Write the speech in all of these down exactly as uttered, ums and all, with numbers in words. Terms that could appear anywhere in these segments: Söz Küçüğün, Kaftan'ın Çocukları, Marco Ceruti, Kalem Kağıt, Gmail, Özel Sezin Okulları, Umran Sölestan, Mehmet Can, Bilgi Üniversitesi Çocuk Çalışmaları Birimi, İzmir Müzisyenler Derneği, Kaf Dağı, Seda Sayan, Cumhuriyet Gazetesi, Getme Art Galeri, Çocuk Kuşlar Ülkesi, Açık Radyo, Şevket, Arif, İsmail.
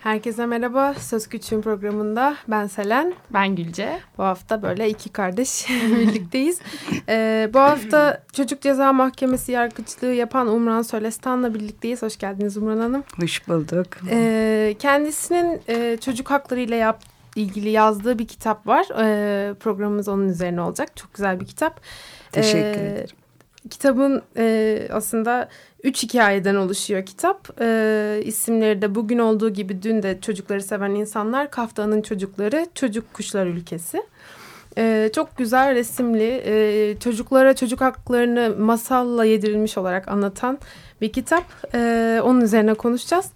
Herkese merhaba. Söz Küçüğün programında ben Selen. Ben Gülce. Bu hafta böyle iki kardeş birlikteyiz. Ee, bu hafta Çocuk Ceza Mahkemesi yargıçlığı yapan Umran Sölestan'la birlikteyiz. Hoş geldiniz Umran Hanım. Hoş bulduk. Ee, kendisinin e, çocuk haklarıyla yap, ilgili yazdığı bir kitap var. Ee, programımız onun üzerine olacak. Çok güzel bir kitap. Teşekkür ederim. Ee, Kitabın e, aslında üç hikayeden oluşuyor kitap. E, isimleri de bugün olduğu gibi dün de çocukları seven insanlar, Kaftan'ın Çocukları, Çocuk Kuşlar Ülkesi. E, çok güzel resimli, e, çocuklara çocuk haklarını masalla yedirilmiş olarak anlatan bir kitap. E, onun üzerine konuşacağız.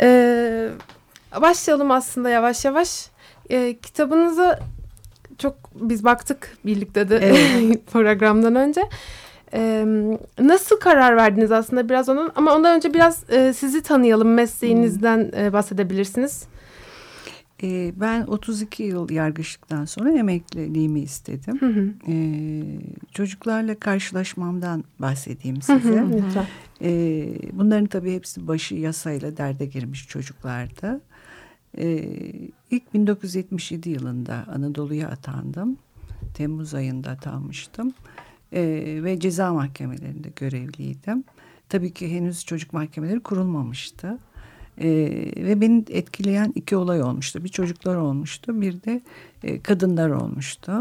E, başlayalım aslında yavaş yavaş. E, kitabınıza çok biz baktık birlikte de evet. Programdan önce. Ee, nasıl karar verdiniz aslında biraz onun, ama ondan önce biraz e, sizi tanıyalım, mesleğinizden e, bahsedebilirsiniz. Ee, ben otuz iki yıl yargıçlıktan sonra emekliliğimi istedim. Hı hı. Ee, çocuklarla karşılaşmamdan bahsedeyim size. Hı hı. Ee, bunların tabii hepsi başı yasayla derde girmiş çocuklardı. Ee, ilk bin dokuz yüz yetmiş yedi yılında Anadolu'ya atandım. Temmuz ayında atanmıştım. Ee, ve ceza mahkemelerinde görevliydim. Tabii ki henüz çocuk mahkemeleri kurulmamıştı. Ee, ve beni etkileyen iki olay olmuştu. Bir çocuklar olmuştu, bir de e, kadınlar olmuştu.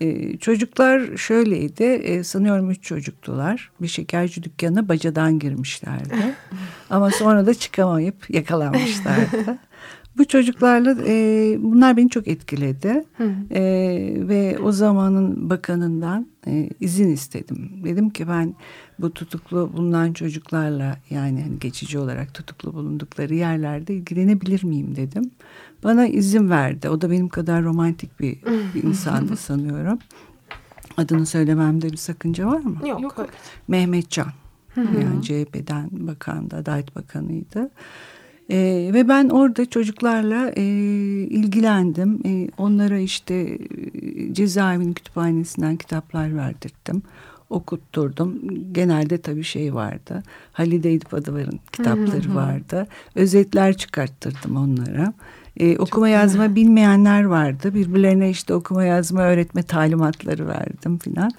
Ee, çocuklar şöyleydi, e, sanıyorum üç çocuktular. Bir şekerci dükkanına bacadan girmişlerdi. Ama sonra da çıkamayıp yakalanmışlardı. Bu çocuklarla e, bunlar beni çok etkiledi e, ve o zamanın bakanından e, izin istedim. Dedim ki ben bu tutuklu bulunan çocuklarla, yani geçici olarak tutuklu bulundukları yerlerde ilgilenebilir miyim dedim. Bana izin verdi. O da benim kadar romantik bir, bir insandı sanıyorum. Adını söylememde bir sakınca var mı? Yok. Yok. Mehmet Can. Yani C H P'den bakan da, Adalet Bakanıydı. Ee, ve ben orada çocuklarla e, ilgilendim. E, onlara işte e, cezaevinin kütüphanesinden kitaplar verdirttim. Okutturdum. Genelde tabii şey vardı. Halide Edip Adıvar'ın kitapları vardı. Özetler çıkarttırdım onlara. E, okuma Çok yazma güzel. Bilmeyenler vardı. Birbirlerine işte okuma yazma öğretme talimatları verdim filan.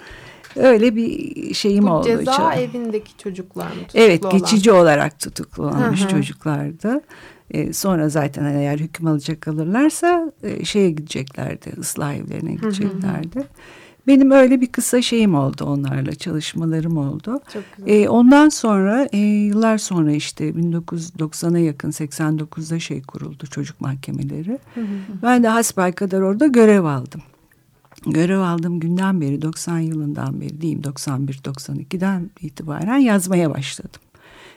Öyle bir şeyim oldu. Bu cezaevindeki çocuklar mı? Tutuklu evet, olan? Geçici olarak tutuklu olmuş çocuklardı. Ee, sonra zaten eğer hüküm alacak kalırlarsa e, şeye gideceklerdi, ıslah evlerine gideceklerdi. Hı hı. Benim öyle bir kısa şeyim oldu onlarla, çalışmalarım oldu. Çok güzel. Ee, ondan sonra e, yıllar sonra işte bin dokuz yüz doksana yakın seksen dokuzda şey kuruldu, çocuk mahkemeleri. Hı hı. Ben de hasbelkader orada görev aldım. Görev aldığım günden beri, doksan yılından beri diyeyim, doksan bir doksan ikiden itibaren yazmaya başladım.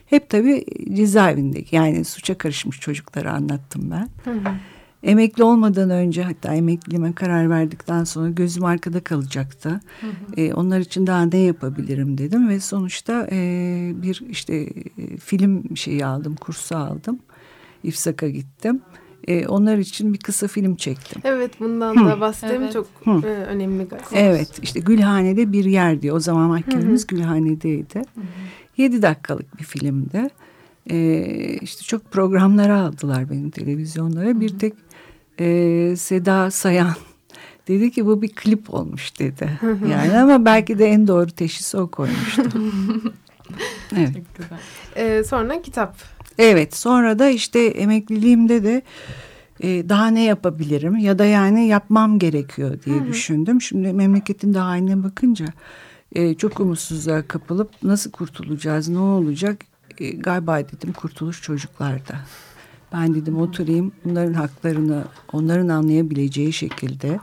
Hep tabii cezaevindeki, yani suça karışmış çocukları anlattım ben. Hı hı. Emekli olmadan önce, hatta emekliliğime karar verdikten sonra gözüm arkada kalacaktı. Hı hı. E, onlar için daha ne yapabilirim dedim ve sonuçta e, bir işte e, film şeyi aldım, kursu aldım. İfsak'a gittim. Ee, onlar için bir kısa film çektim. Evet, bundan Hı. da bahsettiğim evet. çok Hı. önemli galiba. Evet, işte Gülhane'de bir yer diyor. O zaman mahkememiz Hı-hı. Gülhane'deydi. Yedi dakikalık bir filmdi. Ee, işte çok programlara aldılar beni, televizyonlara. Hı-hı. Bir tek e, Seda Sayan dedi ki bu bir klip olmuş dedi. Hı-hı. Yani ama belki de en doğru teşhisi o koymuştu. Evet. Çok güzel. Ee, sonra kitap. Evet, sonra da işte emekliliğimde de e, daha ne yapabilirim ya da yani yapmam gerekiyor diye Hı-hı. düşündüm. Şimdi memleketin daha haline bakınca e, çok umutsuzluğa kapılıp nasıl kurtulacağız, ne olacak? E, galiba dedim kurtuluş çocuklarda. Ben dedim oturayım, bunların haklarını onların anlayabileceği şekilde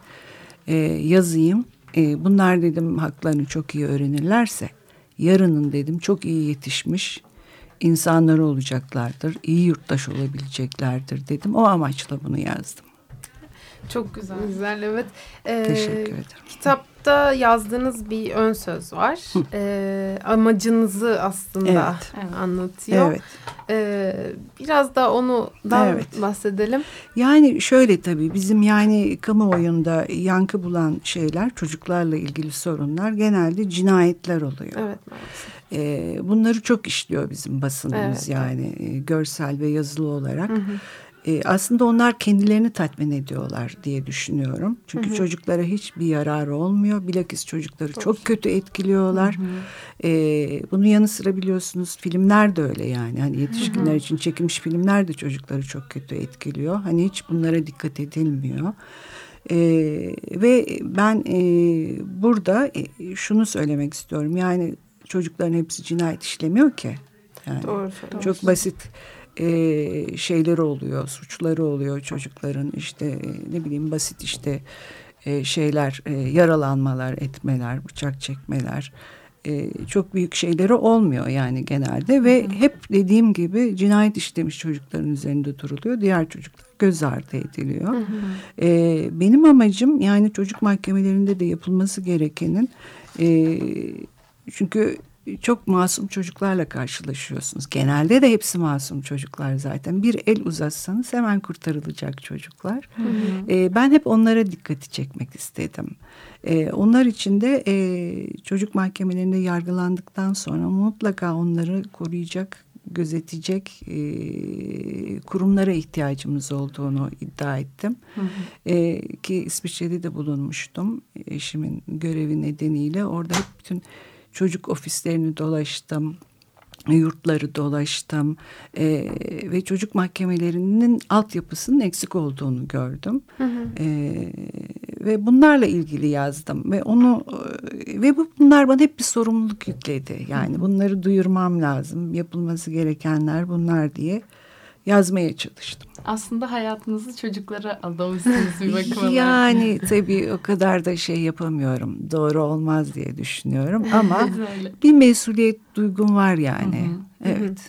e, yazayım. E, bunlar dedim haklarını çok iyi öğrenirlerse yarının dedim çok iyi yetişmiş insanları olacaklardır, iyi yurttaş olabileceklerdir dedim. O amaçla bunu yazdım. Çok güzel. Güzel, evet. Ee, Teşekkür ederim. Kitapta yazdığınız bir ön söz var. Ee, amacınızı aslında evet. anlatıyor. Evet. Ee, biraz da onudan evet. bahsedelim. Yani şöyle tabii bizim yani kamuoyunda yankı bulan şeyler, çocuklarla ilgili sorunlar genelde cinayetler oluyor. Evet maalesef. Ee, bunları çok işliyor bizim basınımız evet, yani evet. görsel ve yazılı olarak. Hı hı. Ee, aslında onlar kendilerini tatmin ediyorlar diye düşünüyorum. Çünkü hı hı. çocuklara hiçbir yararı olmuyor. Bilakis çocukları çok, çok kötü etkiliyorlar. Hı hı. Ee, bunun yanı sıra biliyorsunuz filmler de öyle yani. Hani yetişkinler hı hı. için çekilmiş filmler de çocukları çok kötü etkiliyor. Hani hiç bunlara dikkat edilmiyor. Ee, ve ben e, burada e, şunu söylemek istiyorum. Yani çocukların hepsi cinayet işlemiyor ki. Yani doğru, doğru. Çok basit. Ee, şeyleri oluyor, suçları oluyor çocukların, işte ne bileyim basit işte e, şeyler, e, yaralanmalar, etmeler, bıçak çekmeler, e, çok büyük şeyleri olmuyor yani genelde ve hı. hep dediğim gibi cinayet işlemiş çocukların üzerinde duruluyor, diğer çocuklar göz ardı ediliyor. Hı hı. Ee, benim amacım yani çocuk mahkemelerinde de yapılması gerekenin e, çünkü çok masum çocuklarla karşılaşıyorsunuz. Genelde de hepsi masum çocuklar zaten. Bir el uzatsanız hemen kurtarılacak çocuklar. Hı hı. E, ben hep onlara dikkati çekmek istedim. E, onlar için de e, çocuk mahkemelerinde yargılandıktan sonra mutlaka onları koruyacak, gözetecek e, kurumlara ihtiyacımız olduğunu iddia ettim. Hı hı. E, ki İsviçre'de de bulunmuştum. Eşimin görevi nedeniyle orada hep bütün çocuk ofislerini dolaştım, yurtları dolaştım e, ve çocuk mahkemelerinin altyapısının eksik olduğunu gördüm. Hı hı. E, ve bunlarla ilgili yazdım ve onu ve bu bunlar bana hep bir sorumluluk yükledi. Yani hı hı. bunları duyurmam lazım, yapılması gerekenler bunlar diye yazmaya çalıştım. Aslında hayatınızı çocuklara adamışsınız bir bakıma. Yani tabii o kadar da şey yapamıyorum. Doğru olmaz diye düşünüyorum ama bir mesuliyet duygum var yani. Hı hı. Evet.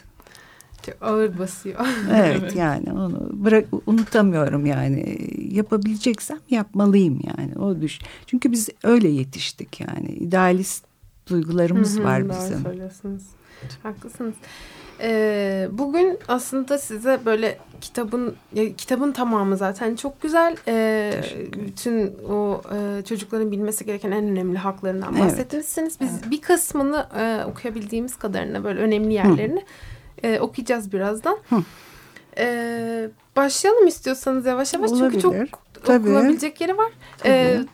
Çok ağır basıyor. Evet, evet. Yani onu bırak, unutamıyorum yani. Yapabileceksem yapmalıyım yani. O düş. Çünkü biz öyle yetiştik yani. İdealist duygularımız hı hı, var bizim. Doğru söylüyorsunuz. Haklısınız. Ee, bugün aslında size böyle kitabın ya, kitabın tamamı zaten çok güzel. Ee, bütün o e, çocukların bilmesi gereken en önemli haklarından bahsetmişsiniz. Biz evet. bir kısmını e, okuyabildiğimiz kadarına böyle önemli yerlerini e, okuyacağız birazdan. E, başlayalım istiyorsanız yavaş yavaş. Olabilir. Çünkü çok tabii. okunabilecek yeri var. Evet.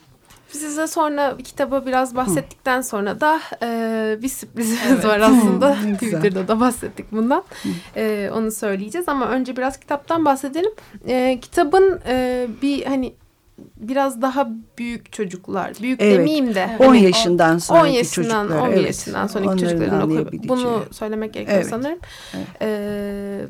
Size sonra kitaba biraz bahsettikten sonra da e, bir sürprizimiz evet. var aslında. Twitter'da da bahsettik bundan. E, onu söyleyeceğiz ama önce biraz kitaptan bahsedelim. E, kitabın e, bir hani biraz daha büyük çocuklar, büyük evet. demeyeyim de. on hani, yaşından sonraki çocuklar. on evet. yaşından sonraki onların çocukların okuyabileceği. Bunu söylemek gerekiyor evet. sanırım. Evet. E,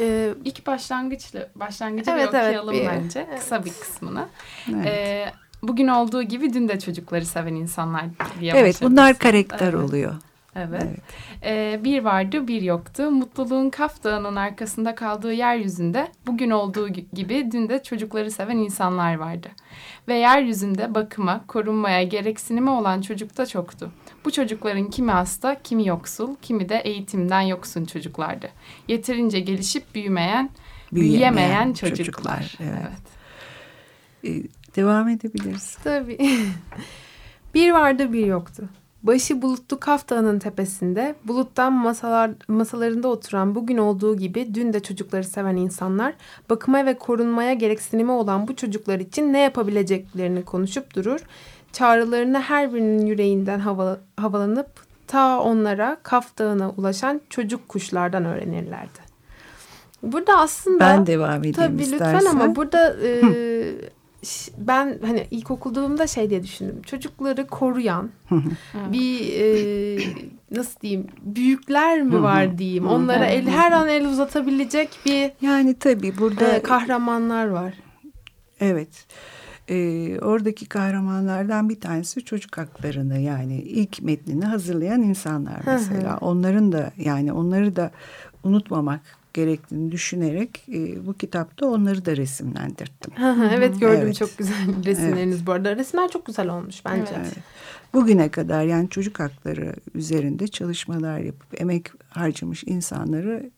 Ee, ilk başlangıçla başlangıcı evet, bir okuyalım evet, bir, bence. Evet. Kısa bir kısmını. Evet. Ee, bugün olduğu gibi dün de çocukları seven insanlar diye evet bunlar karakter evet. oluyor. Evet. evet. Ee, bir vardı bir yoktu. Mutluluğun Kaf Dağı'nın arkasında kaldığı yeryüzünde bugün olduğu gibi dün de çocukları seven insanlar vardı. Ve yeryüzünde bakıma, korunmaya, gereksinime olan çocuk da çoktu. Bu çocukların kimi hasta, kimi yoksul, kimi de eğitimden yoksun çocuklardı. Yeterince gelişip büyümeyen, büyüyemeyen, büyüyemeyen çocuklar. çocuklar. Evet. evet. Ee, devam edebiliriz. Tabii. Bir vardı bir yoktu. Başı bulutlu Kaf Dağı'nın tepesinde, buluttan masalar, masalarında oturan bugün olduğu gibi dün de çocukları seven insanlar, bakıma ve korunmaya gereksinimi olan bu çocuklar için ne yapabileceklerini konuşup durur, çağrılarını her birinin yüreğinden hava, havalanıp ta onlara Kaf Dağı'na ulaşan çocuk kuşlardan öğrenirlerdi. Burada aslında... Ben devam edeyim tabii istersen. Lütfen ama burada... E, ben hani ilk okuduğumda şey diye düşündüm. Çocukları koruyan bir e, nasıl diyeyim büyükler mi var diyeyim. Onlara el her an el uzatabilecek bir yani tabii burada e, kahramanlar var. Evet. E, oradaki kahramanlardan bir tanesi çocuk haklarını, yani ilk metnini hazırlayan insanlar mesela. Hı hı. Onların da, yani onları da unutmamak gerektiğini düşünerek e, bu kitapta onları da resimlendirdim. Hı hı, evet gördüm, evet. Çok güzel resimleriniz, evet. Bu arada resimler çok güzel olmuş bence. Evet. Bugüne kadar yani çocuk hakları üzerinde çalışmalar yapıp emek harcamış insanları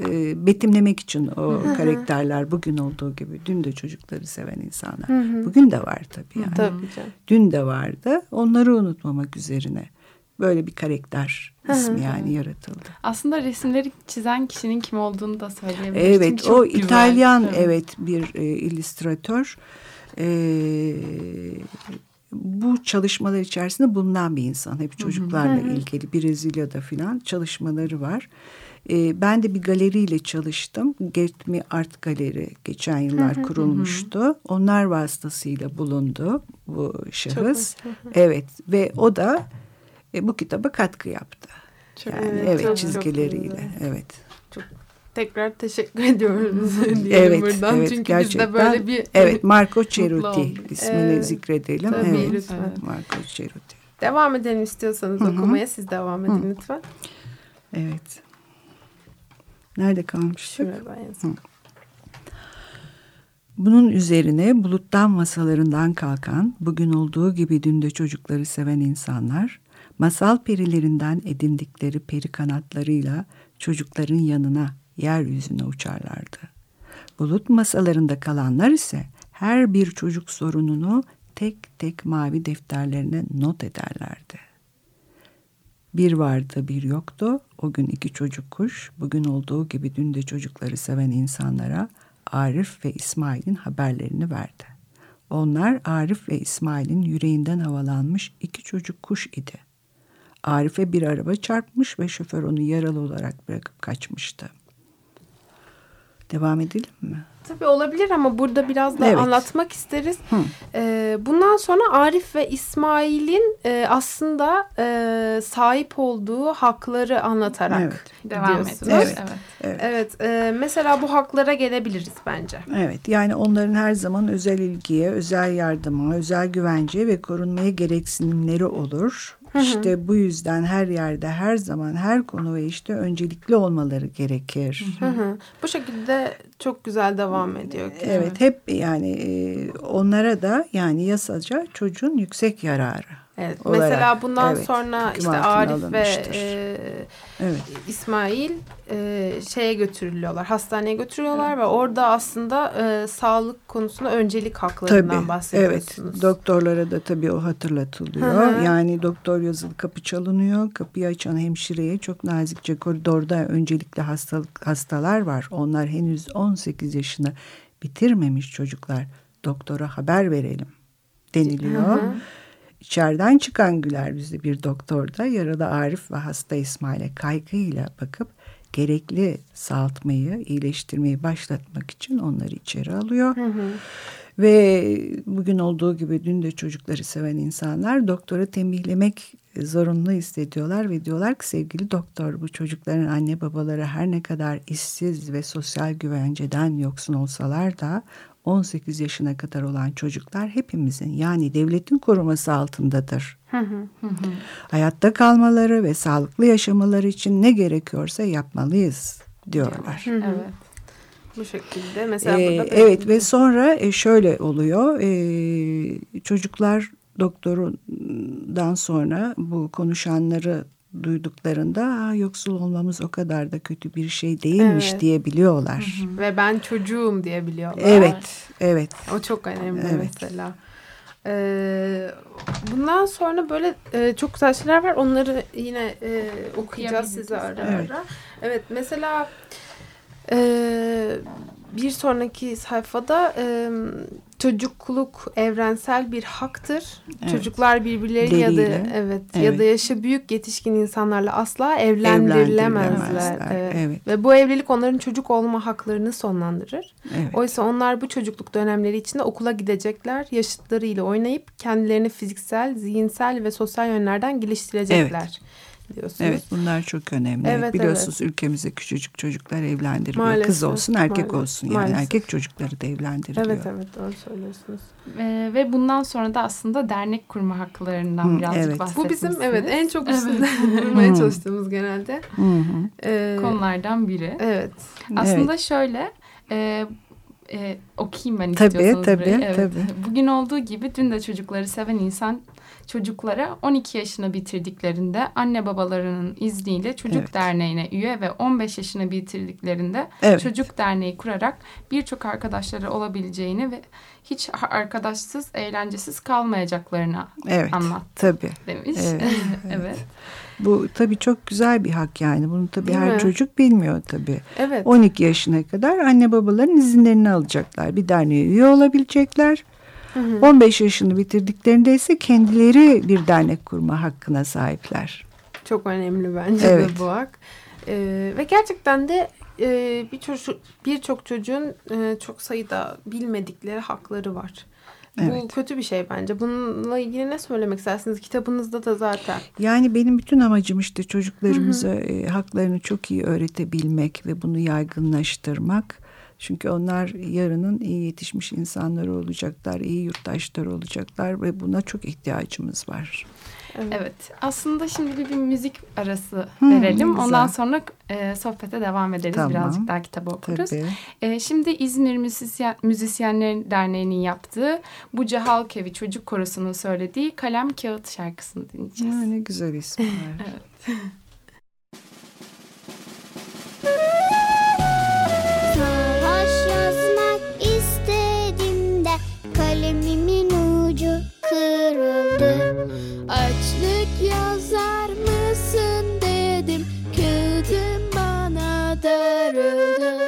E, betimlemek için o hı hı. karakterler, bugün olduğu gibi dün de çocukları seven insanlar. Hı hı. Bugün de var tabii yani. Tabii canım. Dün de vardı. Onları unutmamak üzerine böyle bir karakter hı hı. ismi yani yaratıldı. Aslında resimleri çizen kişinin kim olduğunu da söyleyebiliriz. Evet, çok o güzel. İtalyan hı. evet bir e, illüstratör. E, bu çalışmalar içerisinde bulunan bir insan. Hep çocuklarla hı hı. ilgili Brezilya'da filan çalışmaları var. Ben de bir galeriyle çalıştım. Getme Art Galeri geçen yıllar hı hı, kurulmuştu. Hı. Onlar vasıtasıyla bulundu bu şahıs. Evet ve o da e, bu kitaba katkı yaptı. Çok yani evet, evet çok çizgileriyle. Çok evet. Çok tekrar teşekkür ediyoruz evet, buradan. Evet, çünkü gerçekten, biz de böyle bir evet Marco Ceruti ismini evet, zikredelim. Tabii evet, lütfen. Evet, Marco Ceruti. Devam edelim istiyorsanız hı hı. okumaya, siz devam edin hı. lütfen. Evet. Nerede kalmıştık? Bunun üzerine buluttan masalarından kalkan, bugün olduğu gibi dün de çocukları seven insanlar, masal perilerinden edindikleri peri kanatlarıyla çocukların yanına, yeryüzüne uçarlardı. Bulut masalarında kalanlar ise her bir çocuk sorununu tek tek mavi defterlerine not ederlerdi. Bir vardı bir yoktu. O gün iki çocuk kuş, bugün olduğu gibi dün de çocukları seven insanlara Arif ve İsmail'in haberlerini verdi. Onlar Arif ve İsmail'in yüreğinden havalanmış iki çocuk kuş idi. Arif'e bir araba çarpmış ve şoför onu yaralı olarak bırakıp kaçmıştı. Devam edelim mi? Tabii olabilir ama burada biraz da evet. anlatmak isteriz. Ee, bundan sonra Arif ve İsmail'in e, aslında e, sahip olduğu hakları anlatarak evet. devam ediyorsunuz. Evet. Evet. Evet. Evet. E, mesela bu haklara gelebiliriz bence. Evet. Yani onların her zaman özel ilgiye, özel yardıma, özel güvenceye ve korunmaya gereksinimleri olur. Hı hı. İşte bu yüzden her yerde, her zaman, her konu ve işte öncelikli olmaları gerekir. Hı hı. Bu şekilde çok güzel devam ediyor. Ki, evet, hep yani onlara da yani yasaca çocuğun yüksek yararı. Evet. Olarak, mesela bundan evet, sonra işte Arif alınmıştır. Ve e, evet. İsmail e, şeye götürülüyorlar, hastaneye götürüyorlar evet. ve orada aslında e, sağlık konusunda öncelik haklarından tabii, bahsediyorsunuz. Evet, doktorlara da tabii o hatırlatılıyor. Hı-hı. Yani doktor yazılı kapı çalınıyor, kapıyı açan hemşireye çok nazikçe koridorda öncelikle hastalık hastalar var. Onlar henüz on sekiz yaşını bitirmemiş çocuklar. Doktora haber verelim deniliyor. Hı-hı. İçeriden çıkan güler yüzlü bir doktor da yaralı Arif ve hasta İsmail'e kaygıyla bakıp gerekli sağaltmayı, iyileştirmeyi başlatmak için onları içeri alıyor. Hı hı. Ve bugün olduğu gibi dün de çocukları seven insanlar doktora tembihlemek zorunlu hissediyorlar ve diyorlar ki sevgili doktor, bu çocukların anne babaları her ne kadar işsiz ve sosyal güvenceden yoksun olsalar da on sekiz yaşına kadar olan çocuklar hepimizin yani devletin koruması altındadır. Hayatta kalmaları ve sağlıklı yaşamaları için ne gerekiyorsa yapmalıyız diyorlar. Evet. Bu şekilde mesela ee, burada evet ve sonra şöyle oluyor. Ee, çocuklar doktorundan sonra bu konuşanları duyduklarında yoksul olmamız o kadar da kötü bir şey değilmiş evet. diyebiliyorlar. Hı hı. Ve ben çocuğum diyebiliyorlar. Evet, evet. O çok önemli evet. mesela. Ee, bundan sonra böyle e, çok güzel şeyler var. Onları yine e, okuyacağız size ara ara. Evet, evet mesela e, bir sonraki sayfada e, çocukluk evrensel bir haktır. Evet. Çocuklar birbirleri ya da evet, evet ya da yaşı büyük yetişkin insanlarla asla evlendirilemezler. Evet. Evet. Ve bu evlilik onların çocuk olma haklarını sonlandırır. Evet. Oysa onlar bu çocukluk dönemleri içinde okula gidecekler, yaşıtlarıyla oynayıp kendilerini fiziksel, zihinsel ve sosyal yönlerden geliştirecekler. Evet. biliyorsunuz. Evet, bunlar çok önemli. Evet, biliyorsunuz evet. Ülkemizde küçücük çocuklar evlendiriliyor. Maalesef. Kız olsun erkek Maalesef. olsun yani Maalesef. erkek çocukları da evlendiriliyor. Evet evet doğru söylüyorsunuz. Ee, ve bundan sonra da aslında dernek kurma haklarından hmm, birazcık evet. bahsetmişsiniz. Bu bizim evet en çok üstünde durmaya çalıştığımız genelde ee, konulardan biri. Evet. Aslında evet. şöyle... E, E, okuyayım ben istiyorsanız. Tabii tabii, evet. tabii. Bugün olduğu gibi dün de çocukları seven insan çocuklara on iki yaşını bitirdiklerinde anne babalarının izniyle çocuk evet. derneğine üye ve on beş yaşını bitirdiklerinde evet. çocuk derneği kurarak birçok arkadaşları olabileceğini ve hiç arkadaşsız, eğlencesiz kalmayacaklarını evet. anlattı. Tabii. Demiş. Evet. evet. evet. Bu tabii çok güzel bir hak yani. Bunu tabii Değil her mi? çocuk bilmiyor tabii. Evet. on iki yaşına kadar anne babaların izinlerini alacaklar. Bir derneğe üye olabilecekler. Hı hı. on beş yaşını bitirdiklerinde ise kendileri bir dernek kurma hakkına sahipler. Çok önemli bence evet. de bu hak. Ee, ve gerçekten de e, birçok bir çok çocuğun e, çok sayıda bilmedikleri hakları var. Evet. Bu kötü bir şey bence. Bununla ilgili ne söylemek istersiniz? Kitabınızda da zaten. Yani benim bütün amacım işte çocuklarımıza e, haklarını çok iyi öğretebilmek ve bunu yaygınlaştırmak. Çünkü onlar yarının iyi yetişmiş insanları olacaklar, iyi yurttaşları olacaklar ve buna çok ihtiyacımız var. Evet, evet. Aslında şimdi bir, bir müzik arası hmm, verelim. Güzel. Ondan sonra e, sohbete devam ederiz. Tamam. Birazcık daha kitabı okuruz. E, şimdi İzmir Müzisyen, Müzisyenler Derneği'nin yaptığı Buca Halk Evi Çocuk Korosu'nun söylediği Kalem Kağıt şarkısını dinleyeceğiz. Ya, ne güzel isimler. evet. Kalemimin ucu kırıldı. Açlık yazar mısın dedim. Kağıdım bana darıldı.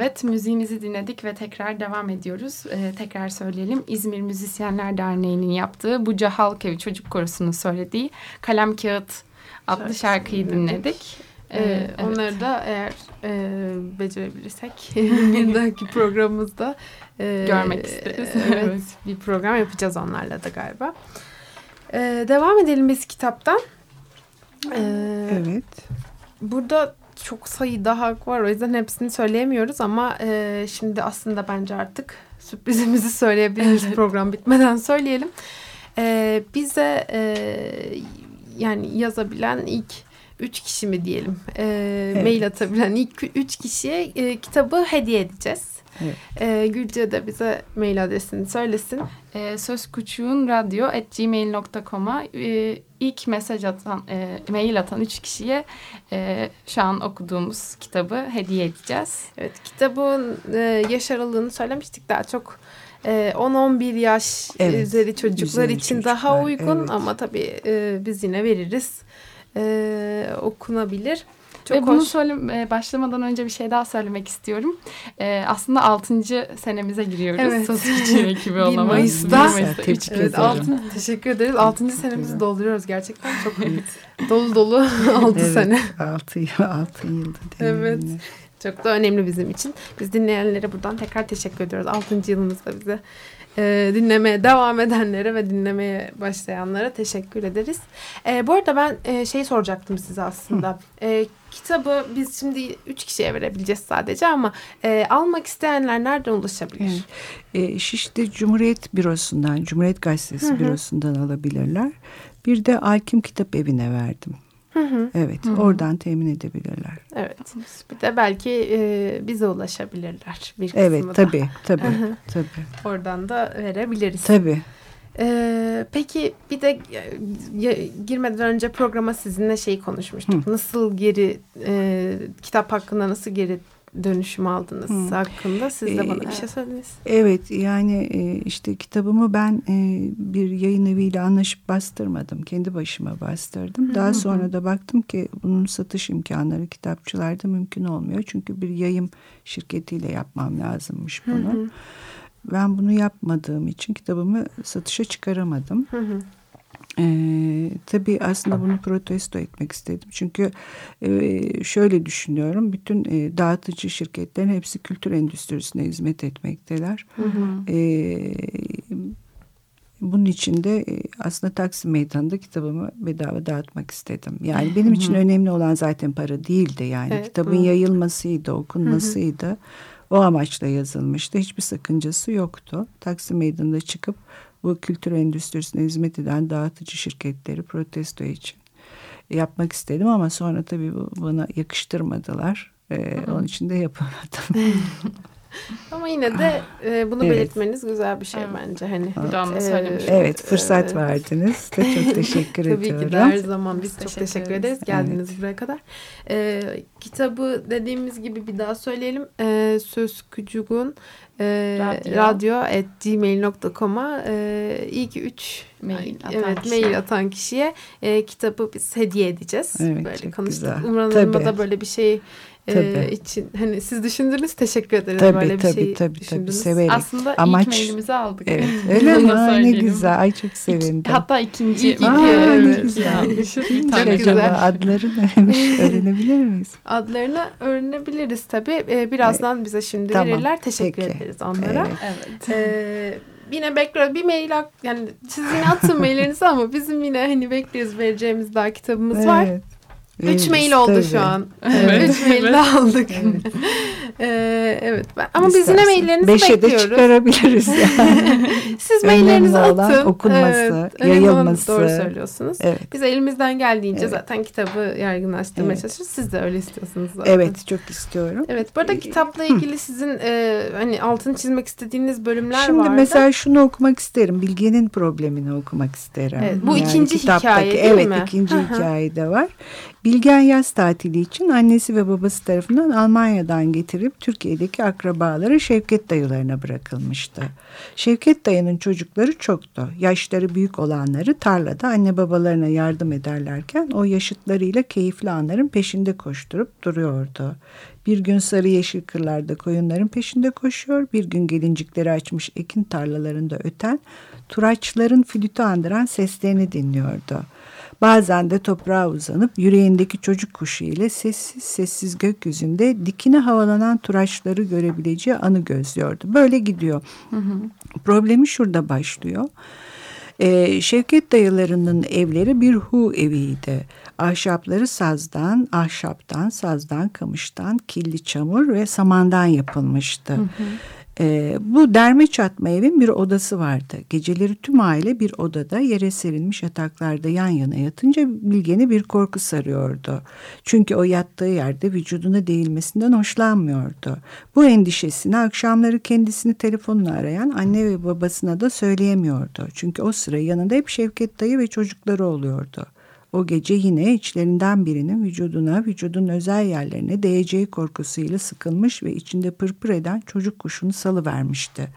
Evet, müziğimizi dinledik ve tekrar devam ediyoruz. Ee, tekrar söyleyelim. İzmir Müzisyenler Derneği'nin yaptığı Buca Halk Evi Çocuk Korosu'nun söylediği Kalem Kağıt adlı şarkı şarkıyı dinledik. Ee, evet. Onları da eğer e, becerebilirsek bir dahaki programımızda e, görmek isteriz. Evet, bir program yapacağız onlarla da galiba. E, devam edelim biz kitaptan. E, evet. Burada çok sayıda hak var. O yüzden hepsini söyleyemiyoruz ama e, şimdi aslında bence artık sürprizimizi söyleyebiliriz. Evet. Program bitmeden söyleyelim. E, bize e, yani yazabilen ilk üç kişi mi diyelim e, evet. mail atabilen ilk üç kişiye e, kitabı hediye edeceğiz. Evet. E, Gülce de bize mail adresini söylesin. E, Söz Küçüğün radyo at gmail nokta com'a e, ilk mesaj atan, e, mail atan üç kişiye e, şu an okuduğumuz kitabı hediye edeceğiz. Evet, kitabın e, yaş aralığını söylemiştik, daha çok on on bir yaş evet. üzeri çocuklar için çocuklar. Daha uygun evet. ama tabii e, biz yine veririz. E, okunabilir. Çok Ve hoş. Bunu söyle, başlamadan önce bir şey daha söylemek istiyorum. E, aslında altıncı senemize giriyoruz. Evet. Söz Küçüğün ekibi olarak. bir Mayıs'ta. üç evet, altın, teşekkür ederiz. altıncı senemizi dolduruyoruz gerçekten. Çok evet. dolu dolu altı evet, sene. altı yılda. Evet. Çok da önemli bizim için. Biz dinleyenlere buradan tekrar teşekkür ediyoruz. altıncı yılımızda bizi e, dinlemeye devam edenlere ve dinlemeye başlayanlara teşekkür ederiz. E, bu arada ben e, şey soracaktım size aslında. E, kitabı biz şimdi üç kişiye verebileceğiz sadece ama e, almak isteyenler nereden ulaşabilir? Evet. E, Şişli Cumhuriyet Bürosu'ndan, Cumhuriyet Gazetesi Hı-hı. Bürosu'ndan alabilirler. Bir de Alkim Kitap Evi'ne verdim. Hı hı. Evet, hı hı. oradan temin edebilirler. Evet, bir de belki e, bize ulaşabilirler bir kısmı. Evet, tabii, tabii, tabii. Oradan da verebiliriz. Tabii. Ee, peki bir de ya, girmeden önce programa sizinle şey konuşmuştuk. Hı. Nasıl geri e, kitap hakkında nasıl geri dönüşüm aldınız hı. hakkında? Siz de bana ee, bir şey söylediniz. Evet, yani işte kitabımı ben bir yayın eviyle anlaşıp bastırmadım. Kendi başıma bastırdım. Daha hı hı. sonra da baktım ki bunun satış imkanları kitapçılarda mümkün olmuyor. Çünkü bir yayın şirketiyle yapmam lazımmış bunu. Hı hı. Ben bunu yapmadığım için kitabımı satışa çıkaramadım. Hı hı. Ee, tabii aslında bunu protesto etmek istedim. Çünkü e, şöyle düşünüyorum. Bütün e, dağıtıcı şirketlerin hepsi kültür endüstrisine hizmet etmekteler. Hı hı. E, bunun için de e, aslında Taksim Meydanı'nda kitabımı bedava dağıtmak istedim. Yani benim için hı hı. önemli olan zaten para değildi. Yani evet, kitabın bu. yayılmasıydı, okunmasıydı. Hı hı. O amaçla yazılmıştı. Hiçbir sakıncası yoktu. Taksim Meydanı'nda çıkıp bu kültür endüstrisine hizmet eden dağıtıcı şirketleri protesto için yapmak istedim ama sonra tabii bana yakıştırmadılar. Ee, onun için de yapamadım. Ama yine de e, bunu evet. belirtmeniz güzel bir şey evet. bence. Hani evet. E, evet, fırsat evet. verdiniz. Çok teşekkür Tabii ediyorum. Tabii ki de her zaman biz çok teşekkür ederiz. Geldiniz evet. buraya kadar. E, kitabı dediğimiz gibi bir daha söyleyelim. E, Söz Küçüğün e, radyo at gmail nokta com'a e, ilk üç mail atan, evet, mail atan kişiye e, kitabı biz hediye edeceğiz. Evet, böyle konuştuk. Umarım da böyle bir şey Ee, için hani siz düşündünüz, teşekkür ederiz tabii, böyle bir tabii, şey tabii, düşündünüz. Tabii, aslında Amaç... ilk mailimizi aldık. Evet. Öyle mi? Ne güzel. Ay çok sevindim. Hatta ikinci. İlk, Aa, evet. İkinci acaba adlarını öğrenebilir miyiz? Adlarını öğrenebiliriz tabii. Ee, birazdan evet. bize şimdi tamam. verirler. Teşekkür Peki. ederiz onlara. Evet. evet. Ee, Yine bekliyoruz. Bir mail, yani siz yine atın maillerinizi ama bizim yine hani bekliyoruz, vereceğimiz daha kitabımız evet. var. Üç evet, mail oldu tabii. şu an. Evet. Üç mail de aldık. Evet. ee, evet. Ben, ama İstersin. biz yine maillerinizi Beşe bekliyoruz. Beşe de çıkarabiliriz yani. Siz maillerinizi atın. Okunması, evet, yayılması. Doğru söylüyorsunuz. Evet. Biz elimizden geldiğince evet. zaten kitabı yaygınlaştırmaya evet. çalışırız. Siz de öyle istiyorsunuz zaten. Evet, çok istiyorum. Evet, bu arada ee, kitapla ilgili hı. sizin e, hani altını çizmek istediğiniz bölümler Şimdi vardı. Şimdi mesela şunu okumak isterim. Bilge'nin problemini okumak isterim. Evet, bu yani ikinci hikaye değil evet, mi? Evet, ikinci hikaye de var. Bilgen yaz tatili için annesi ve babası tarafından Almanya'dan getirip Türkiye'deki akrabaları Şevket dayılarına bırakılmıştı. Şevket dayının çocukları çoktu. Yaşları büyük olanları tarlada anne babalarına yardım ederlerken o yaşıtlarıyla keyifli anların peşinde koşturup duruyordu. Bir gün sarı yeşil kırlarda koyunların peşinde koşuyor, bir gün gelincikleri açmış ekin tarlalarında öten turaçların flütü andıran seslerini dinliyordu. Bazen de toprağa uzanıp yüreğindeki çocuk kuşu ile sessiz sessiz gökyüzünde dikine havalanan turaçları görebileceği anı gözlüyordu. Böyle gidiyor. Hı hı. Problemi şurada başlıyor. Ee, Şevket dayılarının evleri bir hu eviydi. Ahşapları sazdan, ahşaptan, sazdan, kamıştan, kirli çamur ve samandan yapılmıştı. Hı hı. E, bu derme çatma evin bir odası vardı. Geceleri tüm aile bir odada yere serilmiş yataklarda yan yana yatınca Bilge'ni bir korku sarıyordu. Çünkü o yattığı yerde vücuduna değilmesinden hoşlanmıyordu. Bu endişesini akşamları kendisini telefonla arayan anne ve babasına da söyleyemiyordu. Çünkü o sıra yanında hep Şevket dayı ve çocukları oluyordu. O gece yine içlerinden birinin vücuduna, vücudun özel yerlerine değeceği korkusuyla sıkılmış ve içinde pırpır eden çocuk kuşunu salıvermişti.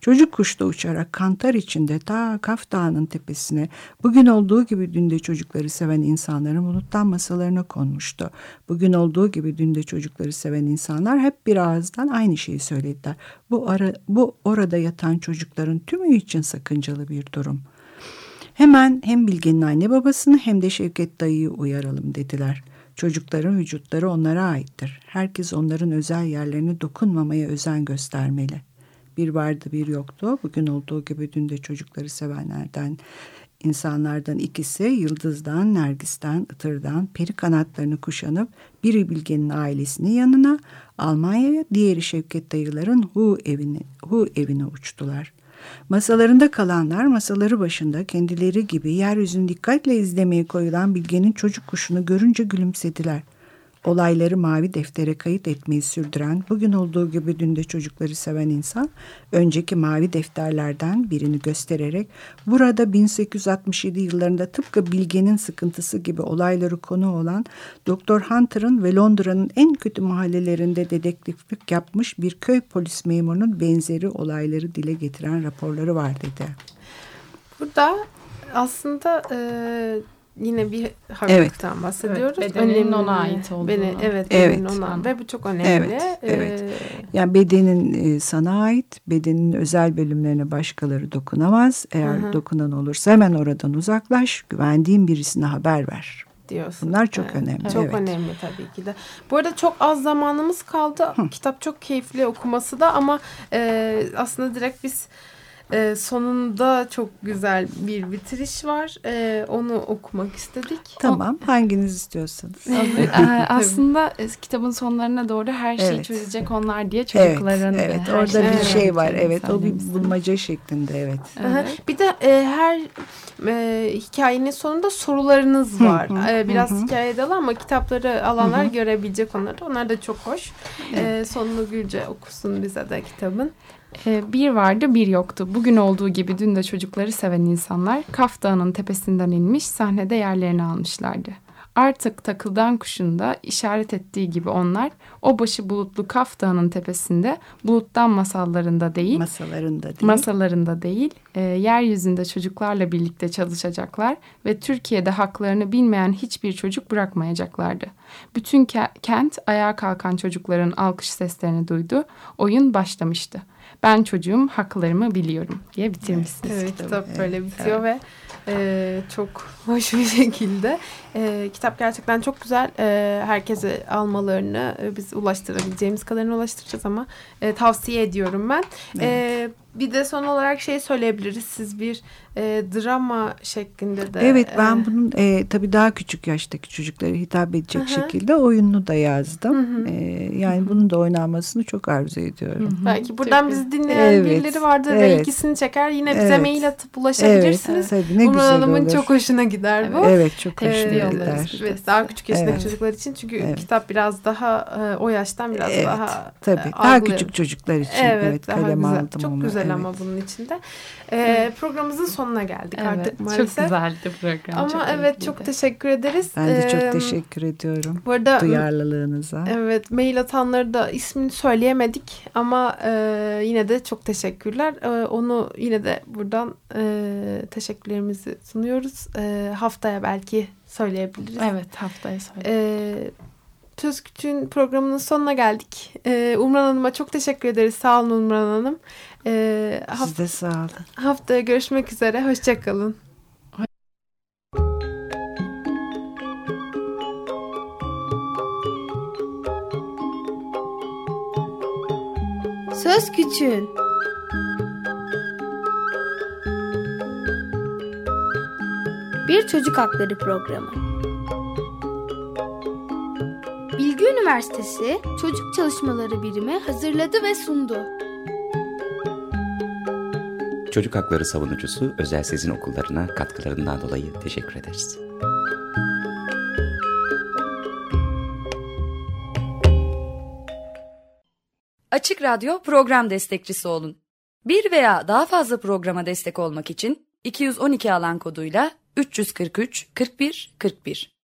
Çocuk kuş da uçarak kantar içinde ta Kaf Dağı'nın tepesine, bugün olduğu gibi dün de çocukları seven insanların buluttan masalarına konmuştu. Bugün olduğu gibi dün de çocukları seven insanlar hep bir ağızdan aynı şeyi söylediler. Bu, ara, bu orada yatan çocukların tümü için sakıncalı bir durum. Hemen hem Bilge'nin anne babasını hem de Şevket dayıyı uyaralım dediler. Çocukların vücutları onlara aittir. Herkes onların özel yerlerine dokunmamaya özen göstermeli. Bir vardı bir yoktu. Bugün olduğu gibi dün de çocukları sevenlerden, insanlardan ikisi Yıldız'dan, Nergis'ten, Itır'dan peri kanatlarını kuşanıp biri Bilge'nin ailesinin yanına, Almanya'ya, diğeri Şevket dayıların Hu evine, Hu evine uçtular. Masalarında kalanlar masaları başında kendileri gibi yeryüzünü dikkatle izlemeye koyulan Bilge'nin çocuk kuşunu görünce gülümsediler. Olayları mavi deftere kayıt etmeyi sürdüren, bugün olduğu gibi dün de çocukları seven insan, önceki mavi defterlerden birini göstererek burada bin sekiz yüz altmış yedi yıllarında tıpkı Bilge'nin sıkıntısı gibi olayları konu olan Doktor Hunter'ın ve Londra'nın en kötü mahallelerinde dedektiflik yapmış bir köy polis memurunun benzeri olayları dile getiren raporları var dedi. Burada aslında... Ee... Yine bir hakikat bahsediyoruz. Evet, bedenin ona ait olduğunu. Beden, evet, bedenin evet. ona ve bu çok önemli. Evet, evet. Ee, yani bedenin sana ait, bedenin özel bölümlerine başkaları dokunamaz. Eğer hı. dokunan olursa hemen oradan uzaklaş, güvendiğin birisine haber ver. Diyorsun. Bunlar çok evet. önemli. Çok evet. önemli tabii ki de. Bu arada çok az zamanımız kaldı. Hı. Kitap çok keyifli okuması da ama e, aslında direkt biz... Ee, sonunda çok güzel bir bitiriş var. Ee, onu okumak istedik. Tamam. O... Hanginiz istiyorsanız. Aslında kitabın sonlarına doğru her şeyi evet. çözecek onlar diye çocukların. Evet. evet. Orada bir şey var. Evet. O bir bulmaca şeklinde. Evet. evet. Bir de e, her e, hikayenin sonunda sorularınız var. Hı hı, e, biraz hı. hikaye dalı ama kitapları alanlar hı hı. görebilecek onları. Onlar da çok hoş. Evet. E, sonunu Gülce okusun bize de kitabın. Bir vardı bir yoktu. Bugün olduğu gibi dün de çocukları seven insanlar Kaf Dağı'nın tepesinden inmiş sahnede yerlerini almışlardı. Artık takıldan kuşun da işaret ettiği gibi onlar o başı bulutlu Kaf Dağı'nın tepesinde buluttan masallarında değil, masalarında değil, masalarında değil e, yeryüzünde çocuklarla birlikte çalışacaklar ve Türkiye'de haklarını bilmeyen hiçbir çocuk bırakmayacaklardı. Bütün ke- kent ayağa kalkan çocukların alkış seslerini duydu. Oyun başlamıştı. Ben çocuğum, haklarımı biliyorum diye bitirmişsiniz. Evet, evet kitap evet, böyle bitiyor evet. ve e, çok hoş bir şekilde. E, kitap gerçekten çok güzel. E, herkese almalarını e, biz ulaştırabileceğimiz kadarını ulaştıracağız ama e, tavsiye ediyorum ben. Evet. E, bir de son olarak şey söyleyebiliriz. Siz bir e, drama şeklinde de. Evet ben e, bunun e, tabii daha küçük yaştaki çocuklara hitap edecek hı. şekilde oyununu da yazdım. Hı hı. E, yani hı hı. bunun da oynanmasını çok arzu ediyorum. Hı hı. Belki buradan çok bizi dinleyen evet. birileri vardır evet. ve ikisini çeker. Yine bize evet. mail atıp ulaşabilirsiniz. Evet. Tabii, ne Umur Hanım'ın çok hoşuna gider evet. bu. Evet çok hoşuna e, gider. Evet, daha küçük yaştaki evet. çocuklar için. Çünkü evet. kitap biraz daha o yaştan biraz evet. daha. Tabii daha küçük çocuklar için. Evet, evet daha kalem güzel. Aldım çok onu. Güzel. Evet. Ama bunun içinde ee, programımızın sonuna geldik evet, artık maalesef. Çok güzeldi program. Ama çok evet iyiydi. Çok teşekkür ederiz. Ben de çok teşekkür ediyorum. Bu arada, duyarlılığınıza. Evet mail atanları da ismini söyleyemedik ama e, yine de çok teşekkürler. E, onu yine de buradan e, teşekkürlerimizi sunuyoruz. E, haftaya belki söyleyebiliriz. Evet haftaya söyleyebiliriz. E, Söz Küçüğün programının sonuna geldik. Ee, Umran Hanım'a çok teşekkür ederiz. Sağ olun Umran Hanım. Ee, haft- Siz de sağ olun. Haftaya görüşmek üzere. Hoşçakalın. Söz Küçüğün. Bir Çocuk Hakları Programı. Bilgi Üniversitesi Çocuk Çalışmaları Birimi hazırladı ve sundu. çocuk hakları savunucusu Özel Sezin Okullarına katkılarından dolayı teşekkür ederiz. Açık Radyo program destekçisi olun. Bir veya daha fazla programa destek olmak için iki yüz on iki alan koduyla üç yüz kırk üç kırk bir kırk bir